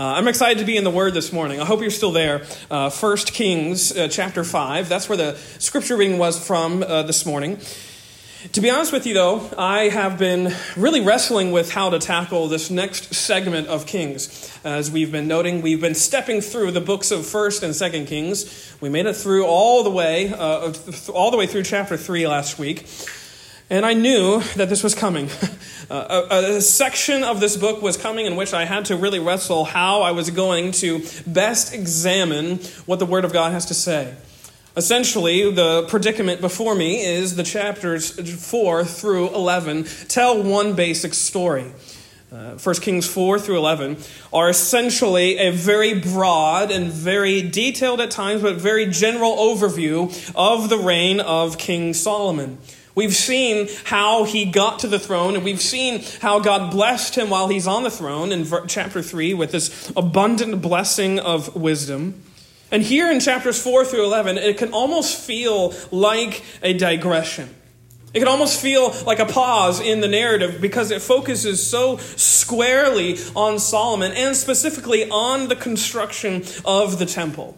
I'm excited to be in the Word this morning. I hope you're still there. 1 Kings chapter 5, that's where the scripture reading was from this morning. To be honest with you, though, I have been really wrestling with how to tackle this next segment of Kings. As we've been noting, we've been stepping through the books of 1st and 2nd Kings. We made it through all the way through chapter 3 last week. And I knew that this was coming. A section of this book was coming in which I had to really wrestle how I was going to best examine what the Word of God has to say. Essentially, the predicament before me is the chapters 4 through 11 tell one basic story. 1 Kings 4 through 11 are essentially a very broad and very detailed at times, but very general overview of the reign of King Solomon. We've seen how he got to the throne, and we've seen how God blessed him while he's on the throne in chapter 3 with this abundant blessing of wisdom. And here in chapters 4 through 11, it can almost feel like a digression. It can almost feel like a pause in the narrative because it focuses so squarely on Solomon and specifically on the construction of the temple.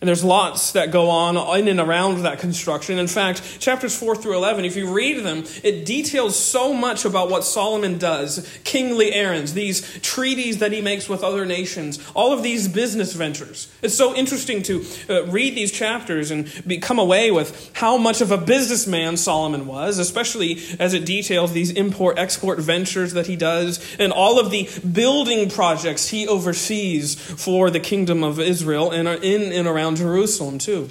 And there's lots that go on in and around that construction. In fact, chapters 4 through 11, if you read them, it details so much about what Solomon does, kingly errands, these treaties that he makes with other nations, all of these business ventures. It's so interesting to read these chapters and come away with how much of a businessman Solomon was, especially as it details these import-export ventures that he does and all of the building projects he oversees for the kingdom of Israel and are in and around Jerusalem too.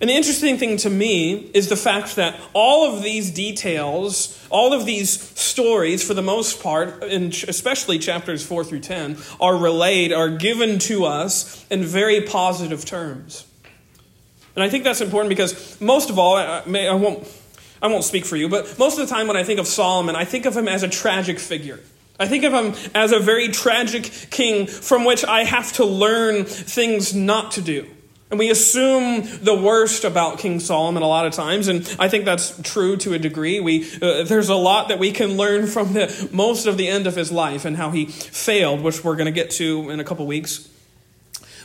An interesting thing to me is the fact that all of these details, all of these stories, for the most part, and especially chapters 4 through 10, are relayed, are given to us in very positive terms. And I think that's important because most of all, I won't speak for you, but most of the time when I think of Solomon, I think of him as a tragic figure. I think of him as a very tragic king from which I have to learn things not to do. And we assume the worst about King Solomon a lot of times, and I think that's true to a degree. There's a lot that we can learn from most of the end of his life and how he failed, which we're going to get to in a couple weeks.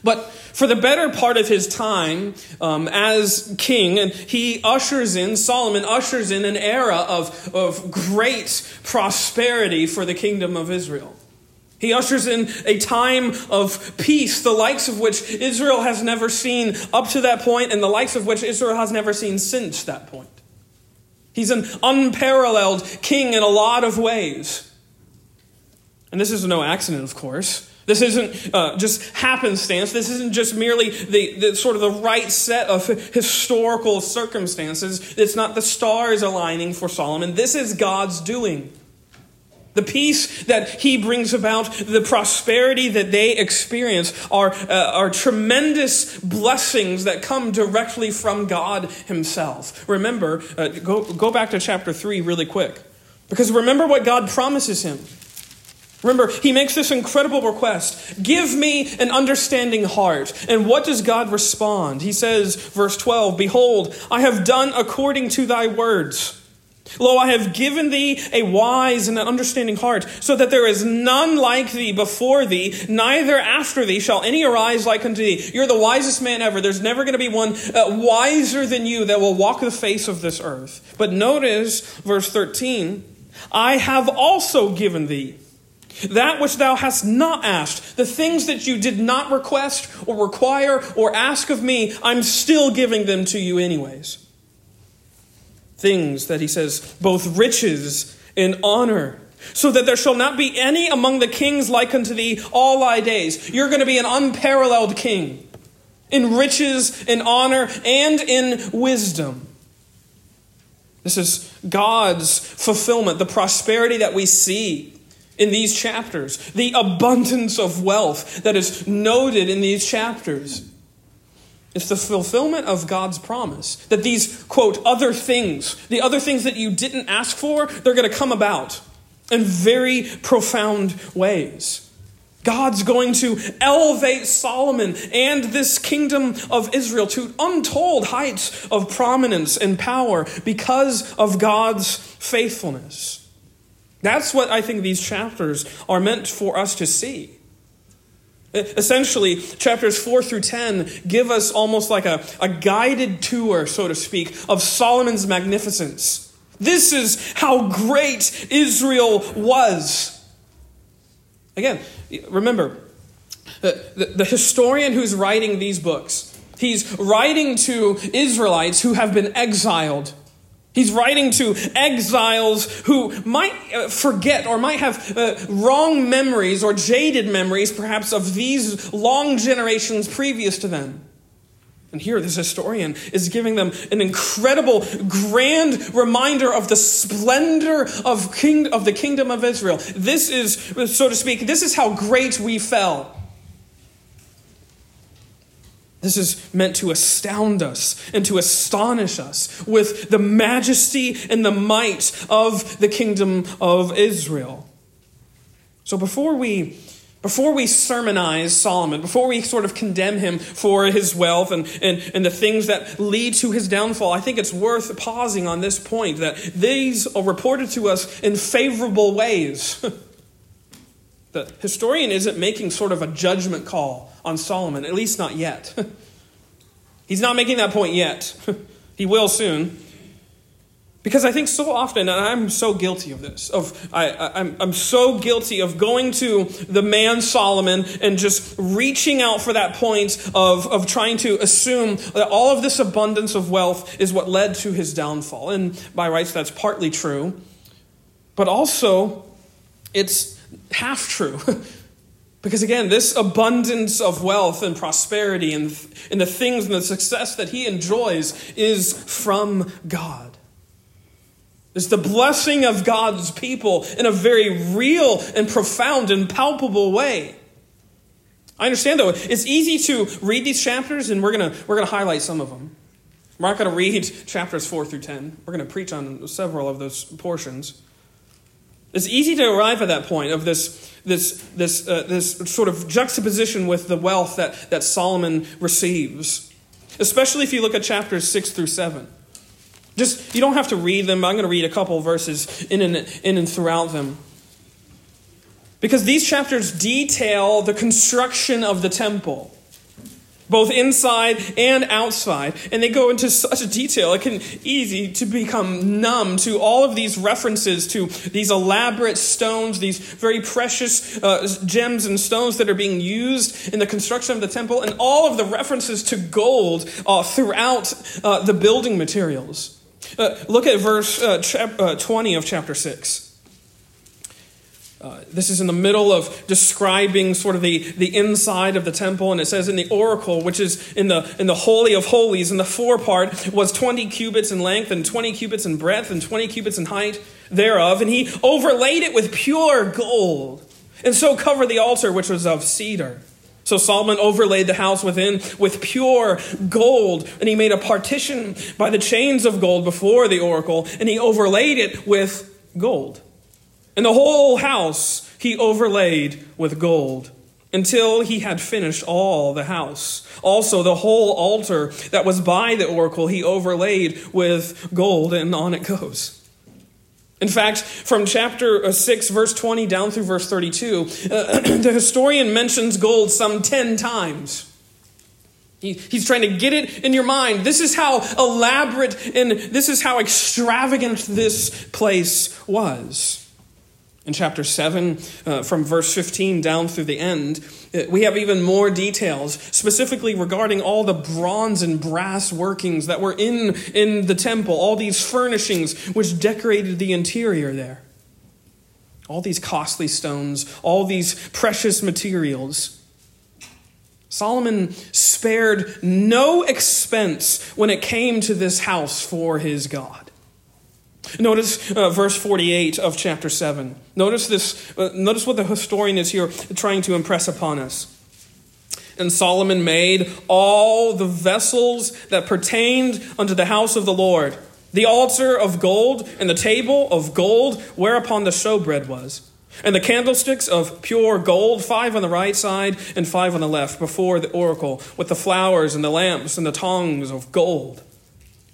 But for the better part of his time as king, and Solomon ushers in an era of great prosperity for the kingdom of Israel. He ushers in a time of peace, the likes of which Israel has never seen up to that point, and the likes of which Israel has never seen since that point. He's an unparalleled king in a lot of ways. And this is no accident, of course. This isn't just happenstance. This isn't just merely the sort of the right set of historical circumstances. It's not the stars aligning for Solomon. This is God's doing. The peace that he brings about, the prosperity that they experience are tremendous blessings that come directly from God himself. Remember, go back to chapter 3 really quick. Because remember what God promises him. Remember, he makes this incredible request. Give me an understanding heart. And what does God respond? He says, verse 12, Behold, I have done according to thy words. Lo, I have given thee a wise and an understanding heart, so that there is none like thee before thee, neither after thee shall any arise like unto thee. You're the wisest man ever. There's never going to be one wiser than you that will walk the face of this earth. But notice verse 13, I have also given thee that which thou hast not asked, the things that you did not request or require or ask of me, I'm still giving them to you anyways. Things that he says, both riches and honor, so that there shall not be any among the kings like unto thee all thy days. You're going to be an unparalleled king in riches, in honor, and in wisdom. This is God's fulfillment, the prosperity that we see in these chapters, the abundance of wealth that is noted in these chapters. It's the fulfillment of God's promise that these, quote, other things, the other things that you didn't ask for, they're going to come about in very profound ways. God's going to elevate Solomon and this kingdom of Israel to untold heights of prominence and power because of God's faithfulness. That's what I think these chapters are meant for us to see. Essentially, chapters 4 through 10 give us almost like a guided tour, so to speak, of Solomon's magnificence. This is how great Israel was. Again, remember, the historian who's writing these books, he's writing to Israelites who have been exiled. He's writing to exiles who might forget or might have wrong memories or jaded memories, perhaps, of these long generations previous to them. And here, this historian is giving them an incredible, grand reminder of the splendor of the kingdom of Israel. This is, so to speak, this is how great we fell. This is meant to astound us and to astonish us with the majesty and the might of the kingdom of Israel. So before we sermonize Solomon, before we sort of condemn him for his wealth and the things that lead to his downfall, I think it's worth pausing on this point that these are reported to us in favorable ways. The historian isn't making sort of a judgment call on Solomon, at least not yet. He's not making that point yet. He will soon. Because I think so often, and I'm so guilty of this, I'm so guilty of going to the man Solomon and just reaching out for that point of trying to assume that all of this abundance of wealth is what led to his downfall. And by rights, that's partly true. But also, it's half true. Because again, this abundance of wealth and prosperity and the things and the success that he enjoys is from God. It's the blessing of God's people in a very real and profound and palpable way. I understand, though, it's easy to read these chapters, and we're going to highlight some of them. We're not going to read chapters 4 through 10. We're going to preach on several of those portions. It's easy to arrive at that point of this sort of juxtaposition with the wealth that Solomon receives, especially if you look at chapters 6 through 7. Just you don't have to read them. But I'm going to read a couple of verses in and throughout them, because these chapters detail the construction of the temple, both inside and outside. And they go into such detail, it can easy to become numb to all of these references to these elaborate stones, these very precious gems and stones that are being used in the construction of the temple, and all of the references to gold throughout the building materials. Look at verse 20 of chapter 6. This is in the middle of describing sort of the inside of the temple. And it says, in the oracle, which is in the Holy of Holies, in the forepart, was 20 cubits in length and 20 cubits in breadth and 20 cubits in height thereof. And he overlaid it with pure gold, and so covered the altar, which was of cedar. So Solomon overlaid the house within with pure gold. And he made a partition by the chains of gold before the oracle, and he overlaid it with gold. And the whole house he overlaid with gold, until he had finished all the house. Also, the whole altar that was by the oracle he overlaid with gold, and on it goes. In fact, from chapter 6, verse 20 down through verse 32, the historian mentions gold some 10 times. He's trying to get it in your mind. This is how elaborate and this is how extravagant this place was. In chapter 7, from verse 15 down through the end, we have even more details, specifically regarding all the bronze and brass workings that were in the temple, all these furnishings which decorated the interior there. All these costly stones, all these precious materials. Solomon spared no expense when it came to this house for his God. Notice verse 48 of chapter 7. Notice this. Notice what the historian is here trying to impress upon us. And Solomon made all the vessels that pertained unto the house of the Lord, the altar of gold, and the table of gold, whereupon the showbread was, and the candlesticks of pure gold, 5 on the right side and 5 on the left, before the oracle, with the flowers and the lamps and the tongs of gold.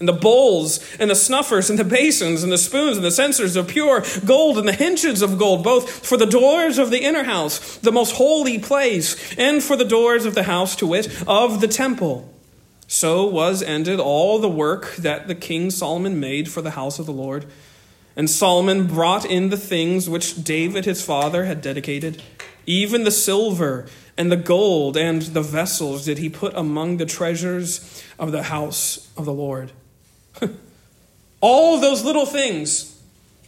and the bowls, and the snuffers, and the basins, and the spoons, and the censers of pure gold, and the hinges of gold, both for the doors of the inner house, the most holy place, and for the doors of the house, to wit, of the temple. So was ended all the work that the king Solomon made for the house of the Lord. And Solomon brought in the things which David his father had dedicated, even the silver and the gold and the vessels did he put among the treasures of the house of the Lord. All those little things,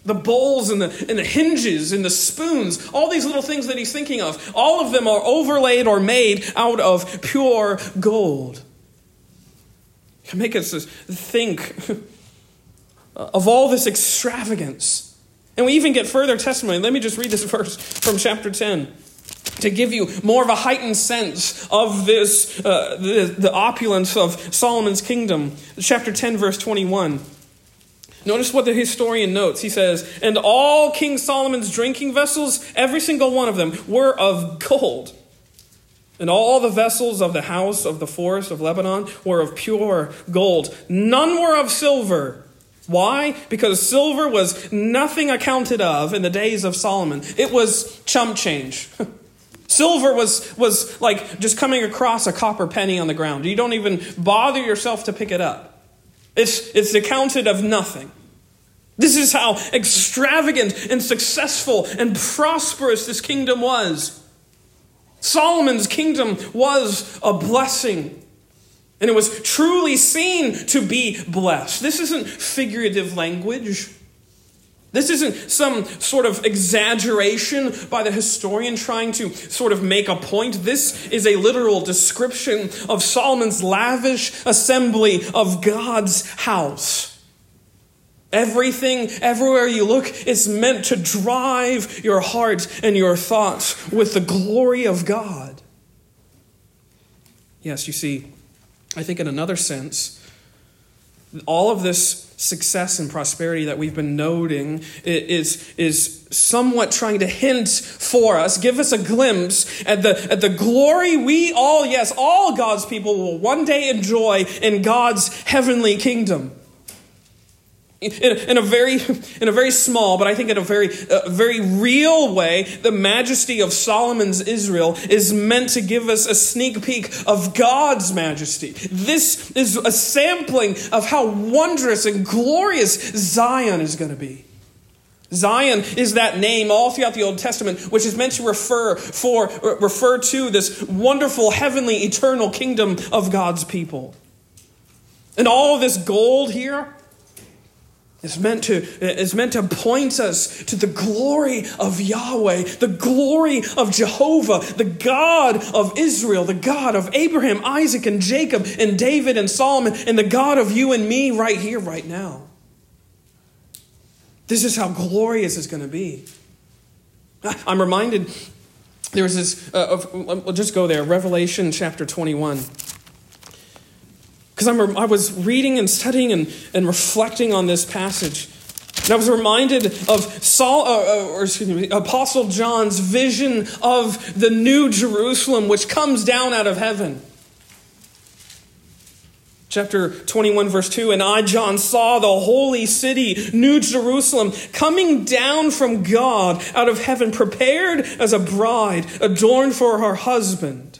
the bowls and the hinges and the spoons, all these little things that he's thinking of, all of them are overlaid or made out of pure gold. It makes us think of all this extravagance. And we even get further testimony. Let me just read this verse from chapter 10 to give you more of a heightened sense of this, the opulence of Solomon's kingdom. Chapter 10, verse 21. Notice what the historian notes. He says, "And all King Solomon's drinking vessels, every single one of them, were of gold. And all the vessels of the house of the forest of Lebanon were of pure gold. None were of silver." Why? Because silver was nothing accounted of in the days of Solomon. It was chump change. Silver was like just coming across a copper penny on the ground. You don't even bother yourself to pick it up. It's accounted of nothing. This is how extravagant and successful and prosperous this kingdom was. Solomon's kingdom was a blessing. And it was truly seen to be blessed. This isn't figurative language. This isn't some sort of exaggeration by the historian trying to sort of make a point. This is a literal description of Solomon's lavish assembly of God's house. Everything, everywhere you look, is meant to drive your heart and your thoughts with the glory of God. Yes, you see, I think in another sense, all of this success and prosperity that we've been noting is somewhat trying to hint for us, give us a glimpse at the glory we all, yes, all God's people will one day enjoy in God's heavenly kingdom. In a very small, but I think in a very real way, the majesty of Solomon's Israel is meant to give us a sneak peek of God's majesty. This is a sampling of how wondrous and glorious Zion is going to be. Zion is that name all throughout the Old Testament, which is meant to refer to this wonderful, heavenly, eternal kingdom of God's people. And all this gold here, It's meant to point us to the glory of Yahweh, the glory of Jehovah, the God of Israel, the God of Abraham, Isaac, and Jacob, and David, and Solomon, and the God of you and me right here, right now. This is how glorious it's going to be. I'm reminded, there was this, we'll just go there, Revelation chapter 21. Because I was reading and studying and reflecting on this passage. And I was reminded of Apostle John's vision of the new Jerusalem, which comes down out of heaven. Chapter 21, verse 2, "And I, John, saw the holy city, New Jerusalem, coming down from God out of heaven, prepared as a bride, adorned for her husband.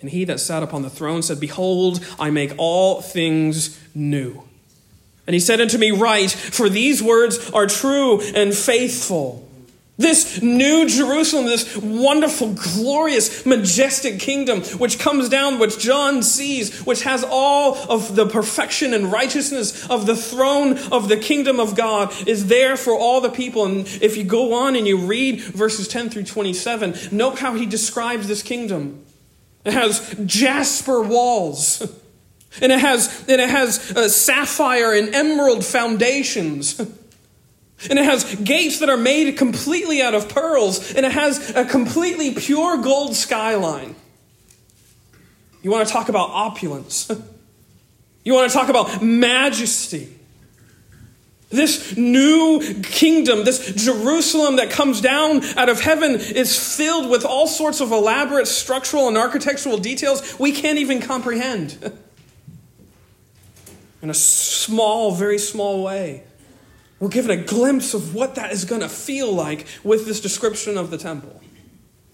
And he that sat upon the throne said, 'Behold, I make all things new.' And he said unto me, 'Write, for these words are true and faithful.'" This new Jerusalem, this wonderful, glorious, majestic kingdom, which comes down, which John sees, which has all of the perfection and righteousness of the throne of the kingdom of God, is there for all the people. And if you go on and you read verses 10 through 27, note how he describes this kingdom. It has jasper walls, and it has sapphire and emerald foundations. And it has gates that are made completely out of pearls. And it has a completely pure gold skyline. You want to talk about opulence. You want to talk about majesty. This new kingdom, this Jerusalem that comes down out of heaven is filled with all sorts of elaborate structural and architectural details we can't even comprehend. In a small, very small way, we're given a glimpse of what that is going to feel like with this description of the temple.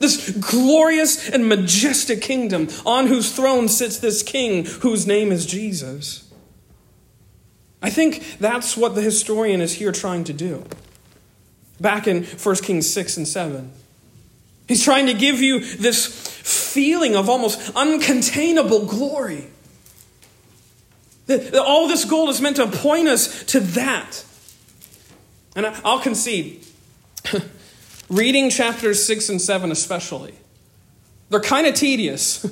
This glorious and majestic kingdom on whose throne sits this king whose name is Jesus. I think that's what the historian is here trying to do. Back in 1 Kings 6 and 7. He's trying to give you this feeling of almost uncontainable glory. All this gold is meant to point us to that. And I'll concede, reading chapters 6 and 7 especially, they're kind of tedious.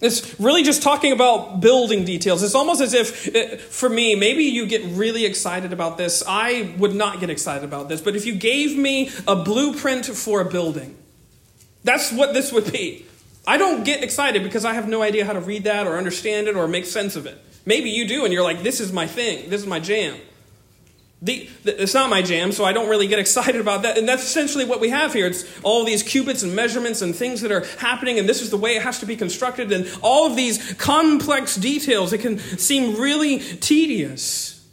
It's really just talking about building details. It's almost as if, for me, maybe you get really excited about this. I would not get excited about this. But if you gave me a blueprint for a building, that's what this would be. I don't get excited because I have no idea how to read that or understand it or make sense of it. Maybe you do and you're like, this is my thing. This is my jam. It's not my jam, so I don't really get excited about that. And that's essentially what we have here. It's all these cubits and measurements and things that are happening, and this is the way it has to be constructed. And all of these complex details, it can seem really tedious.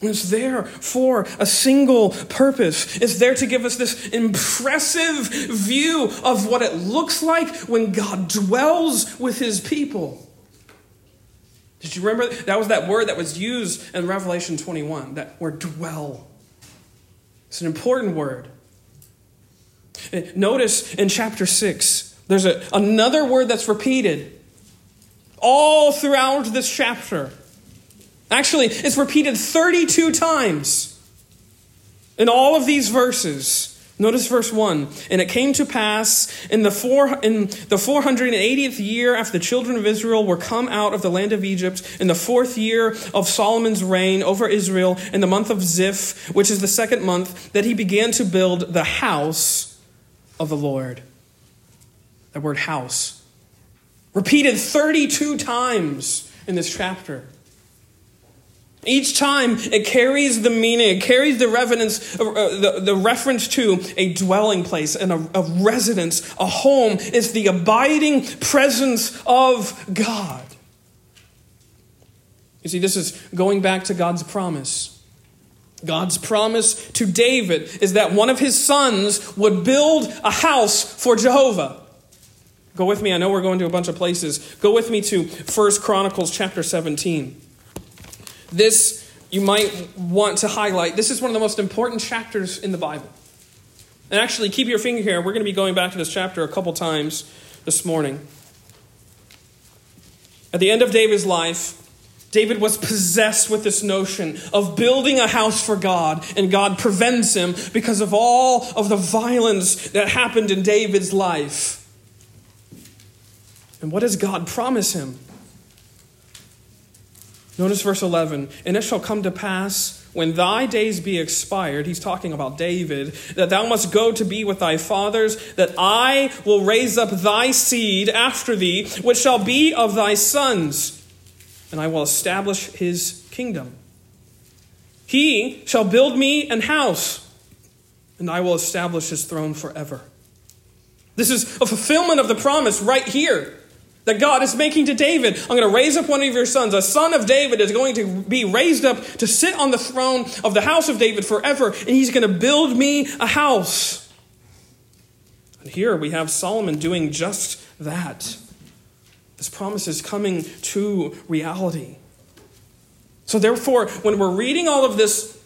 And it's there for a single purpose. It's there to give us this impressive view of what it looks like when God dwells with his people. Did you remember? That was that word that was used in Revelation 21, that word dwell. It's an important word. Notice in chapter 6, there's another word that's repeated all throughout this chapter. Actually, it's repeated 32 times in all of these verses. Notice verse 1. And it came to pass in the 480th year after the children of Israel were come out of the land of Egypt, in the fourth year of Solomon's reign over Israel, in the month of Ziph, which is the second month, that he began to build the house of the Lord. That word house, repeated 32 times in this chapter. Each time it carries the meaning, it carries the reference to a dwelling place and a residence, a home. It's the abiding presence of God. You see, this is going back to God's promise. God's promise to David is that one of his sons would build a house for Jehovah. Go with me. I know we're going to a bunch of places. Go with me to 1 Chronicles chapter 17. This, you might want to highlight, this is one of the most important chapters in the Bible. And actually, keep your finger here. We're going to be going back to this chapter a couple times this morning. At the end of David's life, David was possessed with this notion of building a house for God, and God prevents him because of all of the violence that happened in David's life. And what does God promise him? Notice verse 11, and it shall come to pass when thy days be expired, he's talking about David, that thou must go to be with thy fathers, that I will raise up thy seed after thee, which shall be of thy sons, and I will establish his kingdom. He shall build me an house, and I will establish his throne forever. This is a fulfillment of the promise right here that God is making to David. I'm going to raise up one of your sons. A son of David is going to be raised up to sit on the throne of the house of David forever. And he's going to build me a house. And here we have Solomon doing just that. This promise is coming to reality. So therefore, when we're reading all of this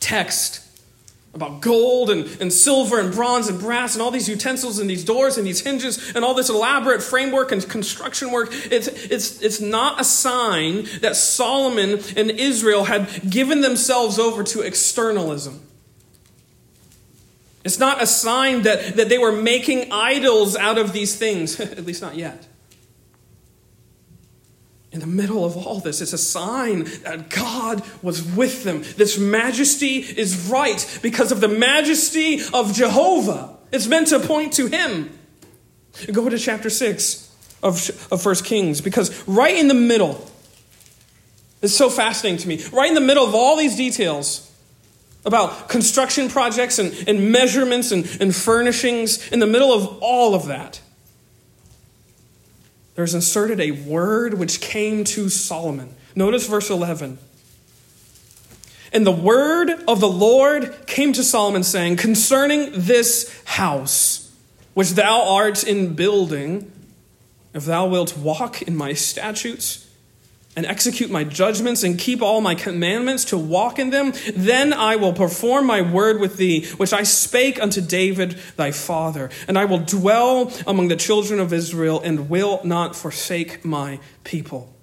text about gold and silver and bronze and brass and all these utensils and these doors and these hinges and all this elaborate framework and construction work, it's not a sign that Solomon and Israel had given themselves over to externalism. It's not a sign that they were making idols out of these things, at least not yet. In the middle of all this, it's a sign that God was with them. This majesty is right because of the majesty of Jehovah. It's meant to point to him. Go to chapter 6 of 1 Kings, because right in the middle, it's so fascinating to me, right in the middle of all these details about construction projects and measurements and furnishings, in the middle of all of that, there's inserted a word which came to Solomon. Notice verse 11. And the word of the Lord came to Solomon, saying, concerning this house, which thou art in building, if thou wilt walk in my statutes and execute my judgments and keep all my commandments to walk in them, then I will perform my word with thee, which I spake unto David thy father. And I will dwell among the children of Israel and will not forsake my people.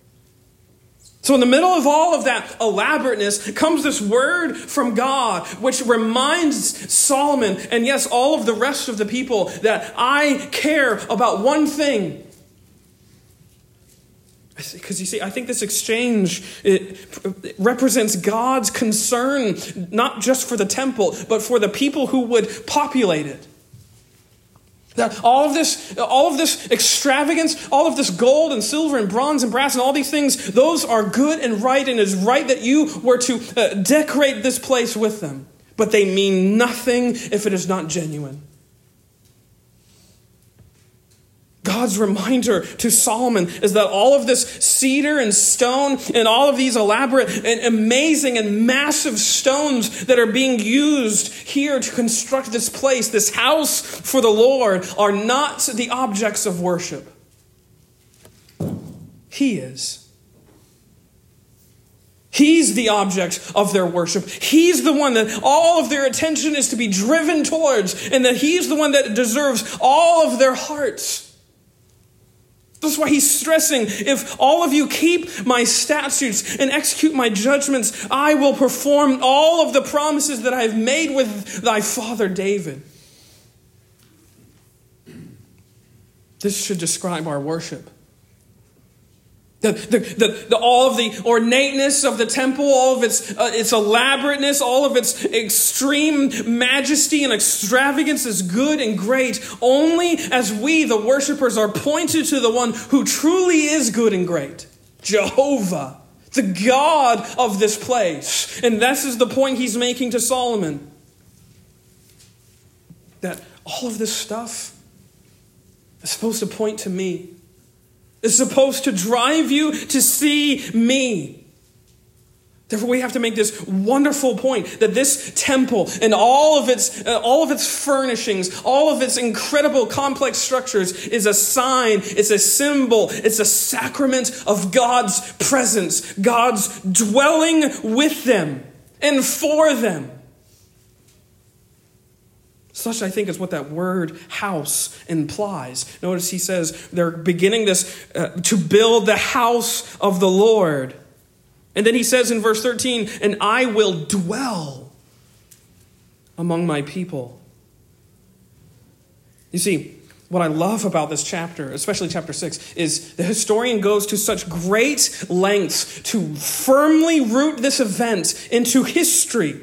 So in the middle of all of that elaborateness comes this word from God, which reminds Solomon, and yes, all of the rest of the people, that I care about one thing. Because you see, I think this exchange, it represents God's concern, not just for the temple, but for the people who would populate it. That all of this extravagance, all of this gold and silver and bronze and brass and all these things, those are good and right, and it's right that you were to decorate this place with them. But they mean nothing if it is not genuine. God's reminder to Solomon is that all of this cedar and stone and all of these elaborate and amazing and massive stones that are being used here to construct this place, this house for the Lord, are not the objects of worship. He is. He's the object of their worship. He's the one that all of their attention is to be driven towards, and that he's the one that deserves all of their hearts. That's why he's stressing, if all of you keep my statutes and execute my judgments, I will perform all of the promises that I have made with thy father David. This should describe our worship. All of the ornateness of the temple, all of its elaborateness, all of its extreme majesty and extravagance is good and great only as we, the worshipers, are pointed to the one who truly is good and great, Jehovah, the God of this place. And this is the point he's making to Solomon. That all of this stuff is supposed to point to me. Is supposed to drive you to see me. Therefore, we have to make this wonderful point that this temple and all of its furnishings, all of its incredible complex structures is a sign, it's a symbol, it's a sacrament of God's presence, God's dwelling with them and for them. Such, I think, is what that word house implies. Notice he says they're beginning this to build the house of the Lord. And then he says in verse 13, and I will dwell among my people. You see, what I love about this chapter, especially chapter 6, is the historian goes to such great lengths to firmly root this event into history.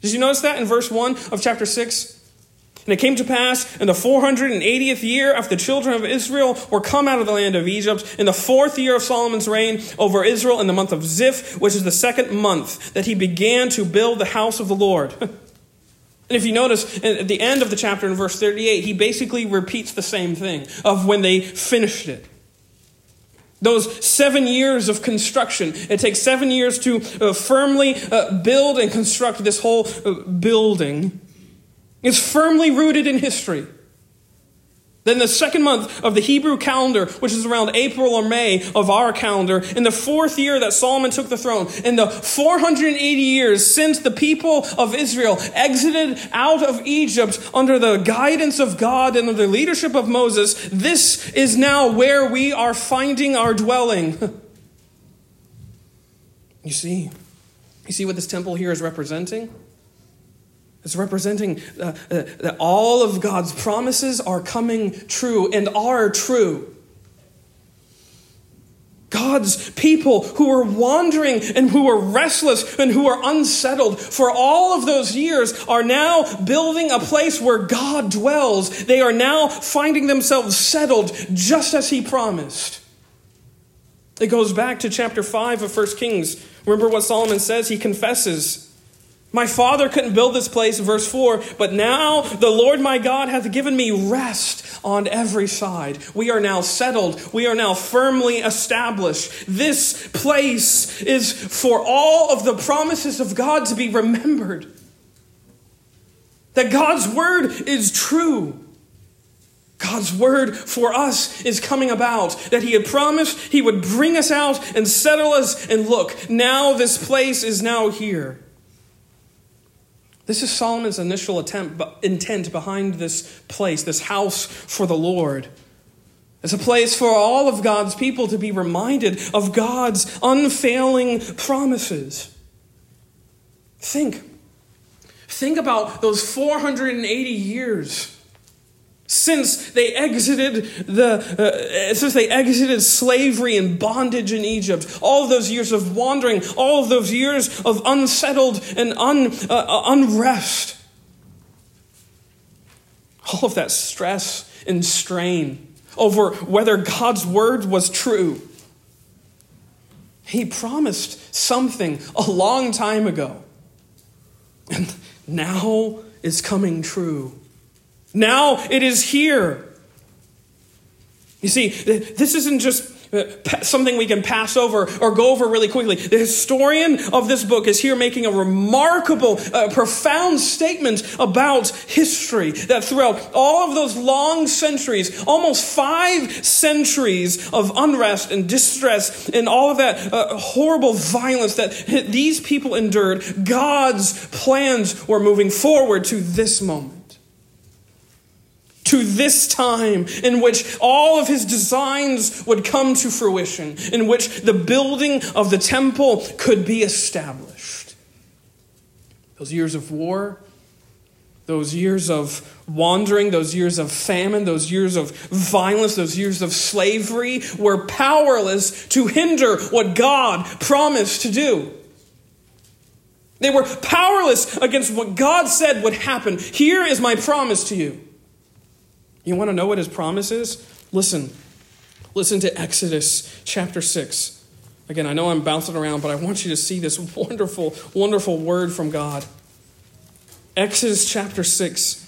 Did you notice that in verse 1 of chapter 6? And it came to pass in the 480th year after the children of Israel were come out of the land of Egypt, in the fourth year of Solomon's reign over Israel, in the month of Ziph, which is the second month, that he began to build the house of the Lord. And if you notice, at the end of the chapter in verse 38, he basically repeats the same thing of when they finished it. Those 7 years of construction. It takes 7 years to firmly build and construct this whole building. It's firmly rooted in history. Then the second month of the Hebrew calendar, which is around April or May of our calendar, in the fourth year that Solomon took the throne, in the 480 years since the people of Israel exited out of Egypt under the guidance of God and under the leadership of Moses, this is now where we are finding our dwelling. You see what this temple here is representing? It's representing that all of God's promises are coming true and are true. God's people who were wandering and who were restless and who were unsettled for all of those years are now building a place where God dwells. They are now finding themselves settled just as he promised. It goes back to chapter 5 of 1 Kings. Remember what Solomon says? He confesses, my father couldn't build this place, verse 4, but now the Lord my God hath given me rest on every side. We are now settled. We are now firmly established. This place is for all of the promises of God to be remembered. That God's word is true. God's word for us is coming about, that he had promised he would bring us out and settle us. And look, now this place is now here. This is Solomon's initial intent behind this place, this house for the Lord. It's a place for all of God's people to be reminded of God's unfailing promises. Think about those 480 years since they exited slavery and bondage in Egypt, all of those years of wandering, all of those years of unsettled and unrest, all of that stress and strain over whether God's word was true. He promised something a long time ago, and now it's coming true. Now it is here. You see, this isn't just something we can pass over or go over really quickly. The historian of this book is here making a remarkable, profound statement about history, that throughout all of those long centuries, almost 5 centuries of unrest and distress and all of that horrible violence that these people endured, God's plans were moving forward to this moment. To this time in which all of his designs would come to fruition, in which the building of the temple could be established. Those years of war, those years of wandering, those years of famine, those years of violence, those years of slavery were powerless to hinder what God promised to do. They were powerless against what God said would happen. Here is my promise to you. You want to know what his promise is? Listen to Exodus chapter 6. Again, I know I'm bouncing around, but I want you to see this wonderful, wonderful word from God. Exodus chapter 6,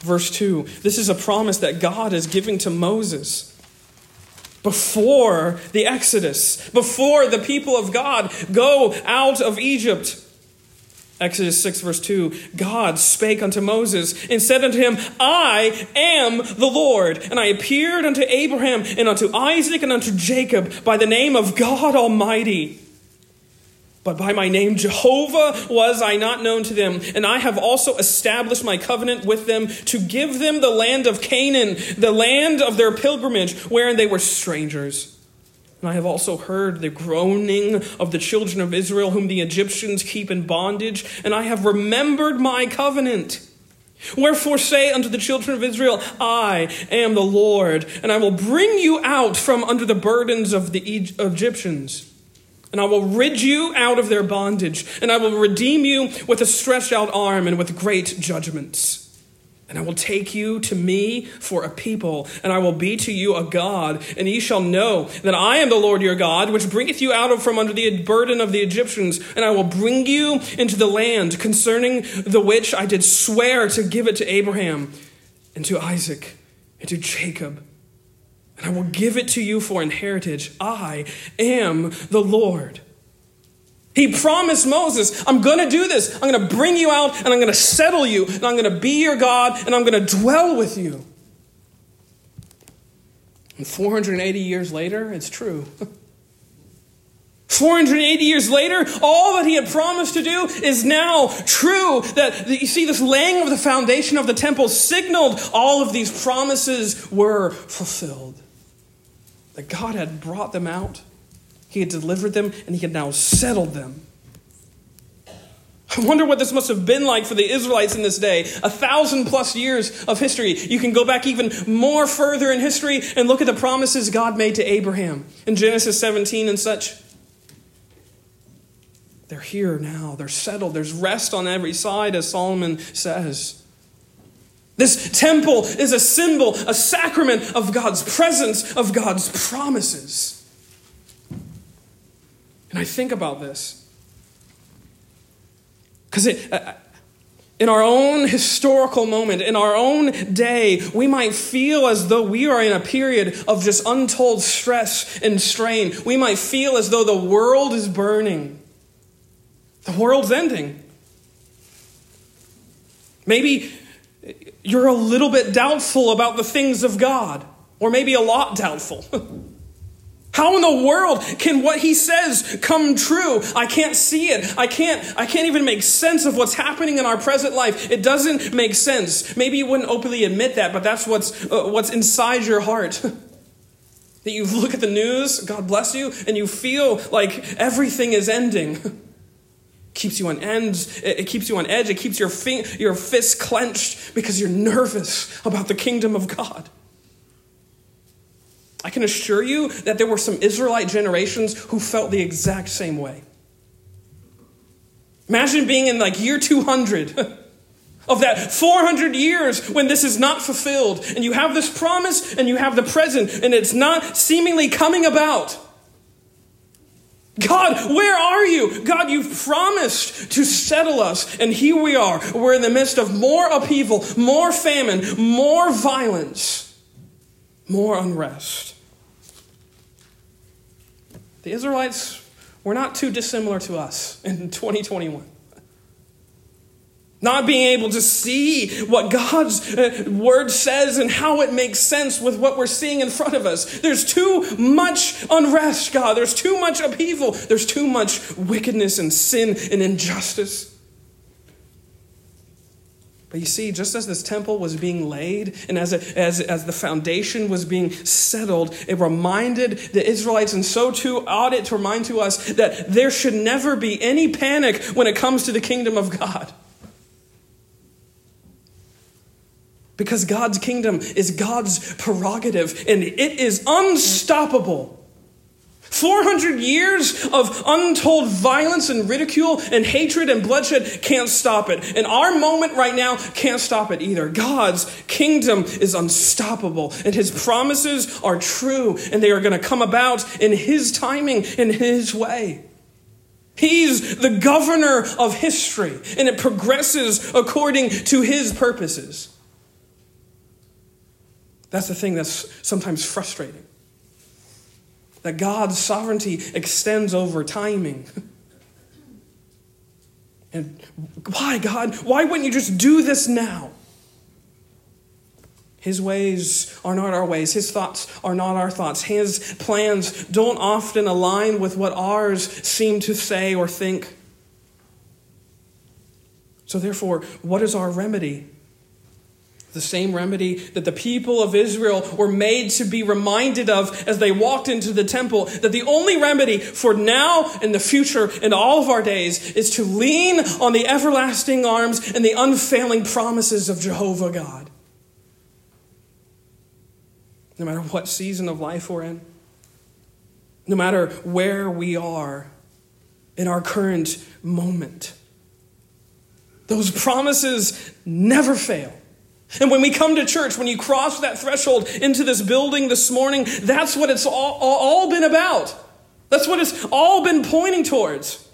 verse 2. This is a promise that God is giving to Moses before the Exodus, before the people of God go out of Egypt. Exodus 6, verse 2, God spake unto Moses and said unto him, I am the Lord, and I appeared unto Abraham and unto Isaac and unto Jacob by the name of God Almighty. But by my name Jehovah was I not known to them, and I have also established my covenant with them to give them the land of Canaan, the land of their pilgrimage, wherein they were strangers. And I have also heard the groaning of the children of Israel, whom the Egyptians keep in bondage. And I have remembered my covenant. Wherefore say unto the children of Israel, I am the Lord, and I will bring you out from under the burdens of the Egyptians. And I will rid you out of their bondage, and I will redeem you with a stretched out arm and with great judgments. And I will take you to me for a people, and I will be to you a God. And ye shall know that I am the Lord your God, which bringeth you out from under the burden of the Egyptians. And I will bring you into the land concerning the which I did swear to give it to Abraham and to Isaac and to Jacob. And I will give it to you for an heritage. I am the Lord. He promised Moses, I'm going to do this. I'm going to bring you out, and I'm going to settle you, and I'm going to be your God, and I'm going to dwell with you. And 480 years later, it's true. 480 years later, all that he had promised to do is now true. That you see, this laying of the foundation of the temple signaled all of these promises were fulfilled. That God had brought them out. He had delivered them, and he had now settled them. I wonder what this must have been like for the Israelites in this day. 1,000+ years of history. You can go back even more further in history and look at the promises God made to Abraham in Genesis 17 and such. They're here now. They're settled. There's rest on every side, as Solomon says. This temple is a symbol, a sacrament of God's presence, of God's promises. And I think about this. Because in our own historical moment, in our own day, we might feel as though we are in a period of just untold stress and strain. We might feel as though the world is burning. The world's ending. Maybe you're a little bit doubtful about the things of God, or maybe a lot doubtful. How in the world can what he says come true? I can't see it. I can't even make sense of what's happening in our present life. It doesn't make sense. Maybe you wouldn't openly admit that, but that's what's inside your heart. That you look at the news, God bless you, and you feel like everything is ending. Keeps you on edge. It keeps you on edge. It keeps your fists clenched because you're nervous about the kingdom of God. I can assure you that there were some Israelite generations who felt the exact same way. Imagine being in like year 200 of that 400 years when this is not fulfilled, and you have this promise and you have the present and it's not seemingly coming about. God, where are you? God, you've promised to settle us, and here we are. We're in the midst of more upheaval, more famine, more violence. More unrest. The Israelites were not too dissimilar to us in 2021. Not being able to see what God's word says and how it makes sense with what we're seeing in front of us. There's too much unrest, God. There's too much upheaval. There's too much wickedness and sin and injustice. But you see, just as this temple was being laid and as the foundation was being settled, it reminded the Israelites, and so too ought it to remind to us, that there should never be any panic when it comes to the kingdom of God. Because God's kingdom is God's prerogative, and it is unstoppable. 400 years of untold violence and ridicule and hatred and bloodshed can't stop it. And our moment right now can't stop it either. God's kingdom is unstoppable, and his promises are true, and they are going to come about in his timing, in his way. He's the governor of history, and it progresses according to his purposes. That's the thing that's sometimes frustrating. That God's sovereignty extends over timing. And why, God? Why wouldn't you just do this now? His ways are not our ways. His thoughts are not our thoughts. His plans don't often align with what ours seem to say or think. So therefore, what is our remedy? The same remedy that the people of Israel were made to be reminded of as they walked into the temple, that the only remedy for now and the future and all of our days is to lean on the everlasting arms and the unfailing promises of Jehovah God. No matter what season of life we're in, no matter where we are in our current moment, those promises never fail. And when we come to church, when you cross that threshold into this building this morning, that's what it's all been about. That's what it's all been pointing towards.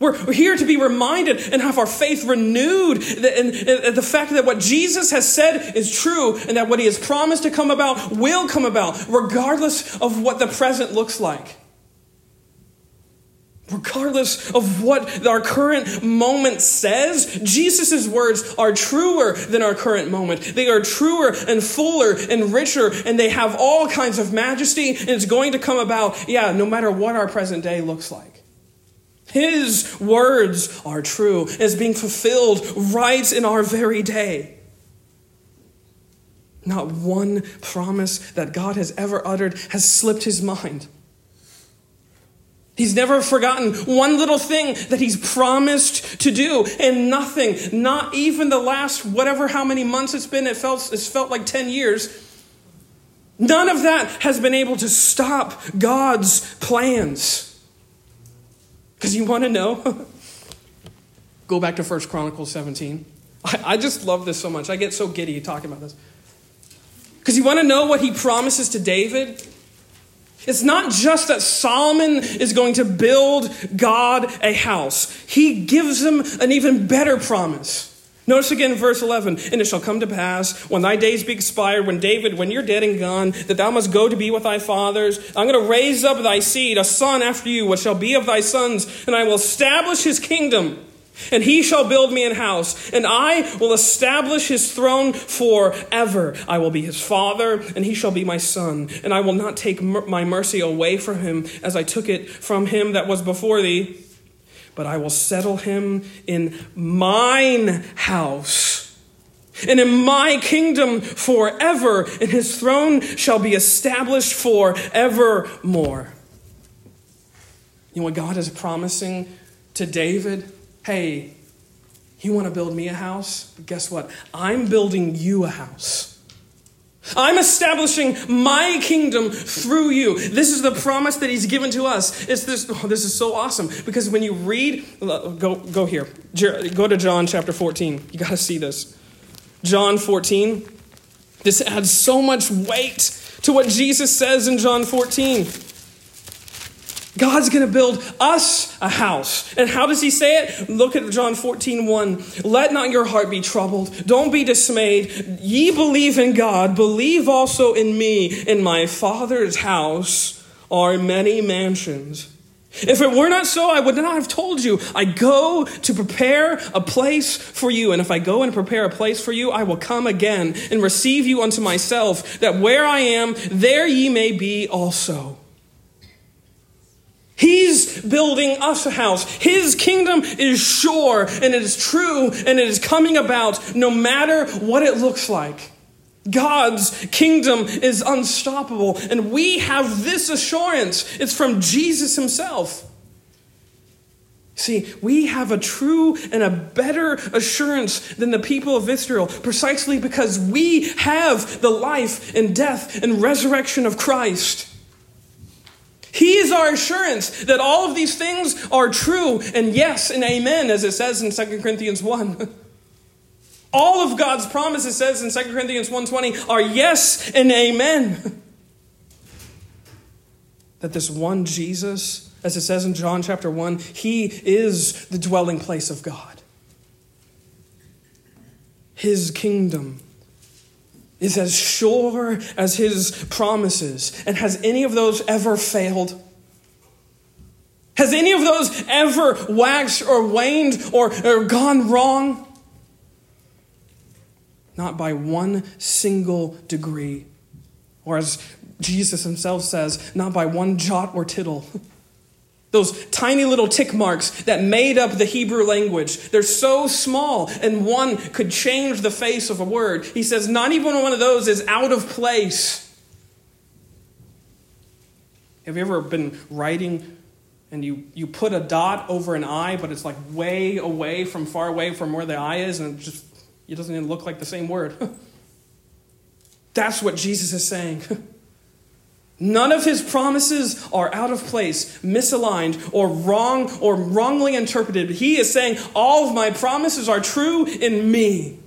We're here to be reminded and have our faith renewed and the fact that what Jesus has said is true, and that what he has promised to come about will come about, regardless of what the present looks like. Regardless of what our current moment says, Jesus' words are truer than our current moment. They are truer and fuller and richer, and they have all kinds of majesty, and it's going to come about, no matter what our present day looks like. His words are true, as being fulfilled right in our very day. Not one promise that God has ever uttered has slipped his mind. He's never forgotten one little thing that he's promised to do, and nothing, not even the last whatever how many months it's been, it's felt like 10 years. None of that has been able to stop God's plans. Because you want to know? Go back to 1 Chronicles 17. I just love this so much. I get so giddy talking about this. Because you want to know what he promises to David? It's not just that Solomon is going to build God a house. He gives him an even better promise. Notice again verse 11. And it shall come to pass when thy days be expired, when David, when you're dead and gone, that thou must go to be with thy fathers. I'm going to raise up thy seed, a son after you, which shall be of thy sons, and I will establish his kingdom. And he shall build me an house, and I will establish his throne forever. I will be his father, and he shall be my son. And I will not take my mercy away from him as I took it from him that was before thee. But I will settle him in mine house, and in my kingdom forever. And his throne shall be established forevermore. You know what God is promising to David? Hey, you want to build me a house? But guess what? I'm building you a house. I'm establishing my kingdom through you. This is the promise that he's given to us. It's this. Oh, this is so awesome. Because when you read, go here. Go to John chapter 14. You got to see this. John 14. This adds so much weight to what Jesus says in John 14. God's going to build us a house. And how does he say it? Look at John 14:1. Let not your heart be troubled. Don't be dismayed. Ye believe in God. Believe also in me. In my Father's house are many mansions. If it were not so, I would not have told you. I go to prepare a place for you. And if I go and prepare a place for you, I will come again and receive you unto myself, that where I am, there ye may be also. He's building us a house. His kingdom is sure, and it is true, and it is coming about no matter what it looks like. God's kingdom is unstoppable, and we have this assurance. It's from Jesus himself. See, we have a true and a better assurance than the people of Israel, precisely because we have the life and death and resurrection of Christ. He is our assurance that all of these things are true, and yes and amen, as it says in 2 Corinthians 1. All of God's promises, says in 2 Corinthians 1:20, are yes and amen. That this one Jesus, as it says in John chapter 1, he is the dwelling place of God. His kingdom is as sure as his promises. And has any of those ever failed? Has any of those ever waxed or waned or gone wrong? Not by one single degree. Or as Jesus himself says, not by one jot or tittle. Those tiny little tick marks that made up the Hebrew language. They're so small, and one could change the face of a word. He says not even one of those is out of place. Have you ever been writing and you put a dot over an I, but it's like way away from far away from where the I is, and it doesn't even look like the same word? That's what Jesus is saying. None of his promises are out of place, misaligned, or wrong, or wrongly interpreted. He is saying, all of my promises are true in me.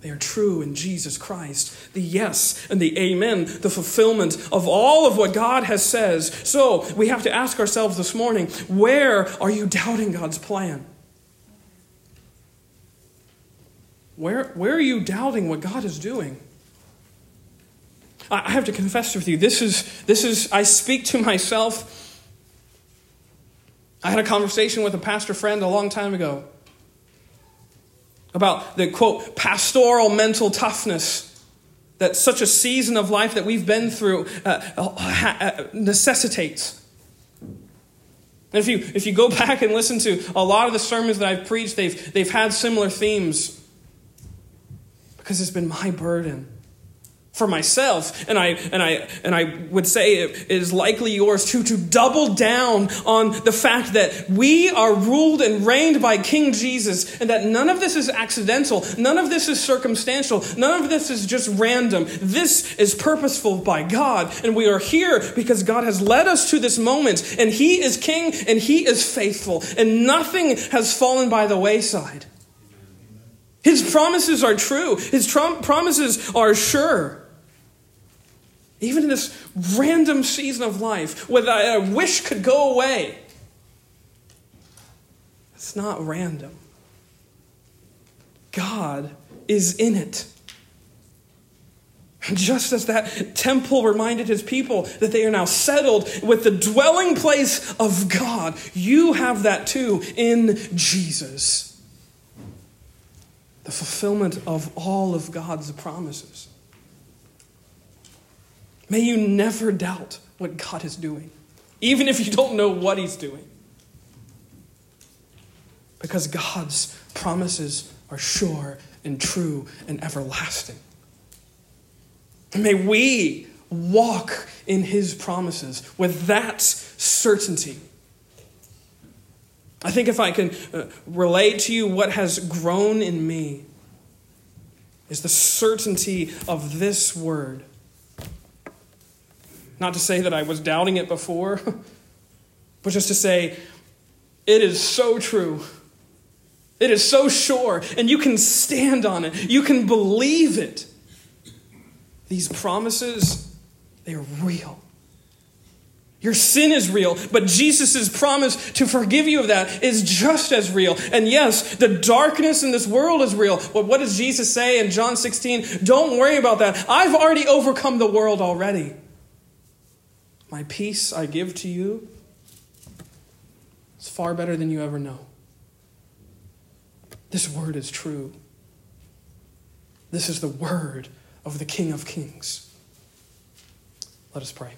They are true in Jesus Christ. The yes and the amen, the fulfillment of all of what God has says. So we have to ask ourselves this morning, where are you doubting God's plan? Where are you doubting what God is doing? I have to confess with you, this is. I speak to myself. I had a conversation with a pastor friend a long time ago about the, quote, pastoral mental toughness that such a season of life that we've been through necessitates. And if you go back and listen to a lot of the sermons that I've preached, they've had similar themes, because it's been my burden for myself, and I would say it is likely yours too, to double down on the fact that we are ruled and reigned by King Jesus, and that none of this is accidental, none of this is circumstantial, none of this is just random. This is purposeful by God, and we are here because God has led us to this moment, and He is King, and He is faithful, and nothing has fallen by the wayside. His promises are true. His promises are sure. Even in this random season of life where I wish could go away, it's not random. God is in it. Just as that temple reminded his people that they are now settled with the dwelling place of God, you have that too in Jesus. The fulfillment of all of God's promises. May you never doubt what God is doing, even if you don't know what He's doing. Because God's promises are sure and true and everlasting. May we walk in His promises with that certainty. I think if I can relate to you what has grown in me is the certainty of this word. Not to say that I was doubting it before, but just to say, it is so true. It is so sure, and you can stand on it. You can believe it. These promises, they are real. Your sin is real, but Jesus' promise to forgive you of that is just as real. And yes, the darkness in this world is real. But what does Jesus say in John 16? Don't worry about that. I've already overcome the world already. My peace I give to you. It's far better than you ever know. This word is true. This is the word of the King of Kings. Let us pray.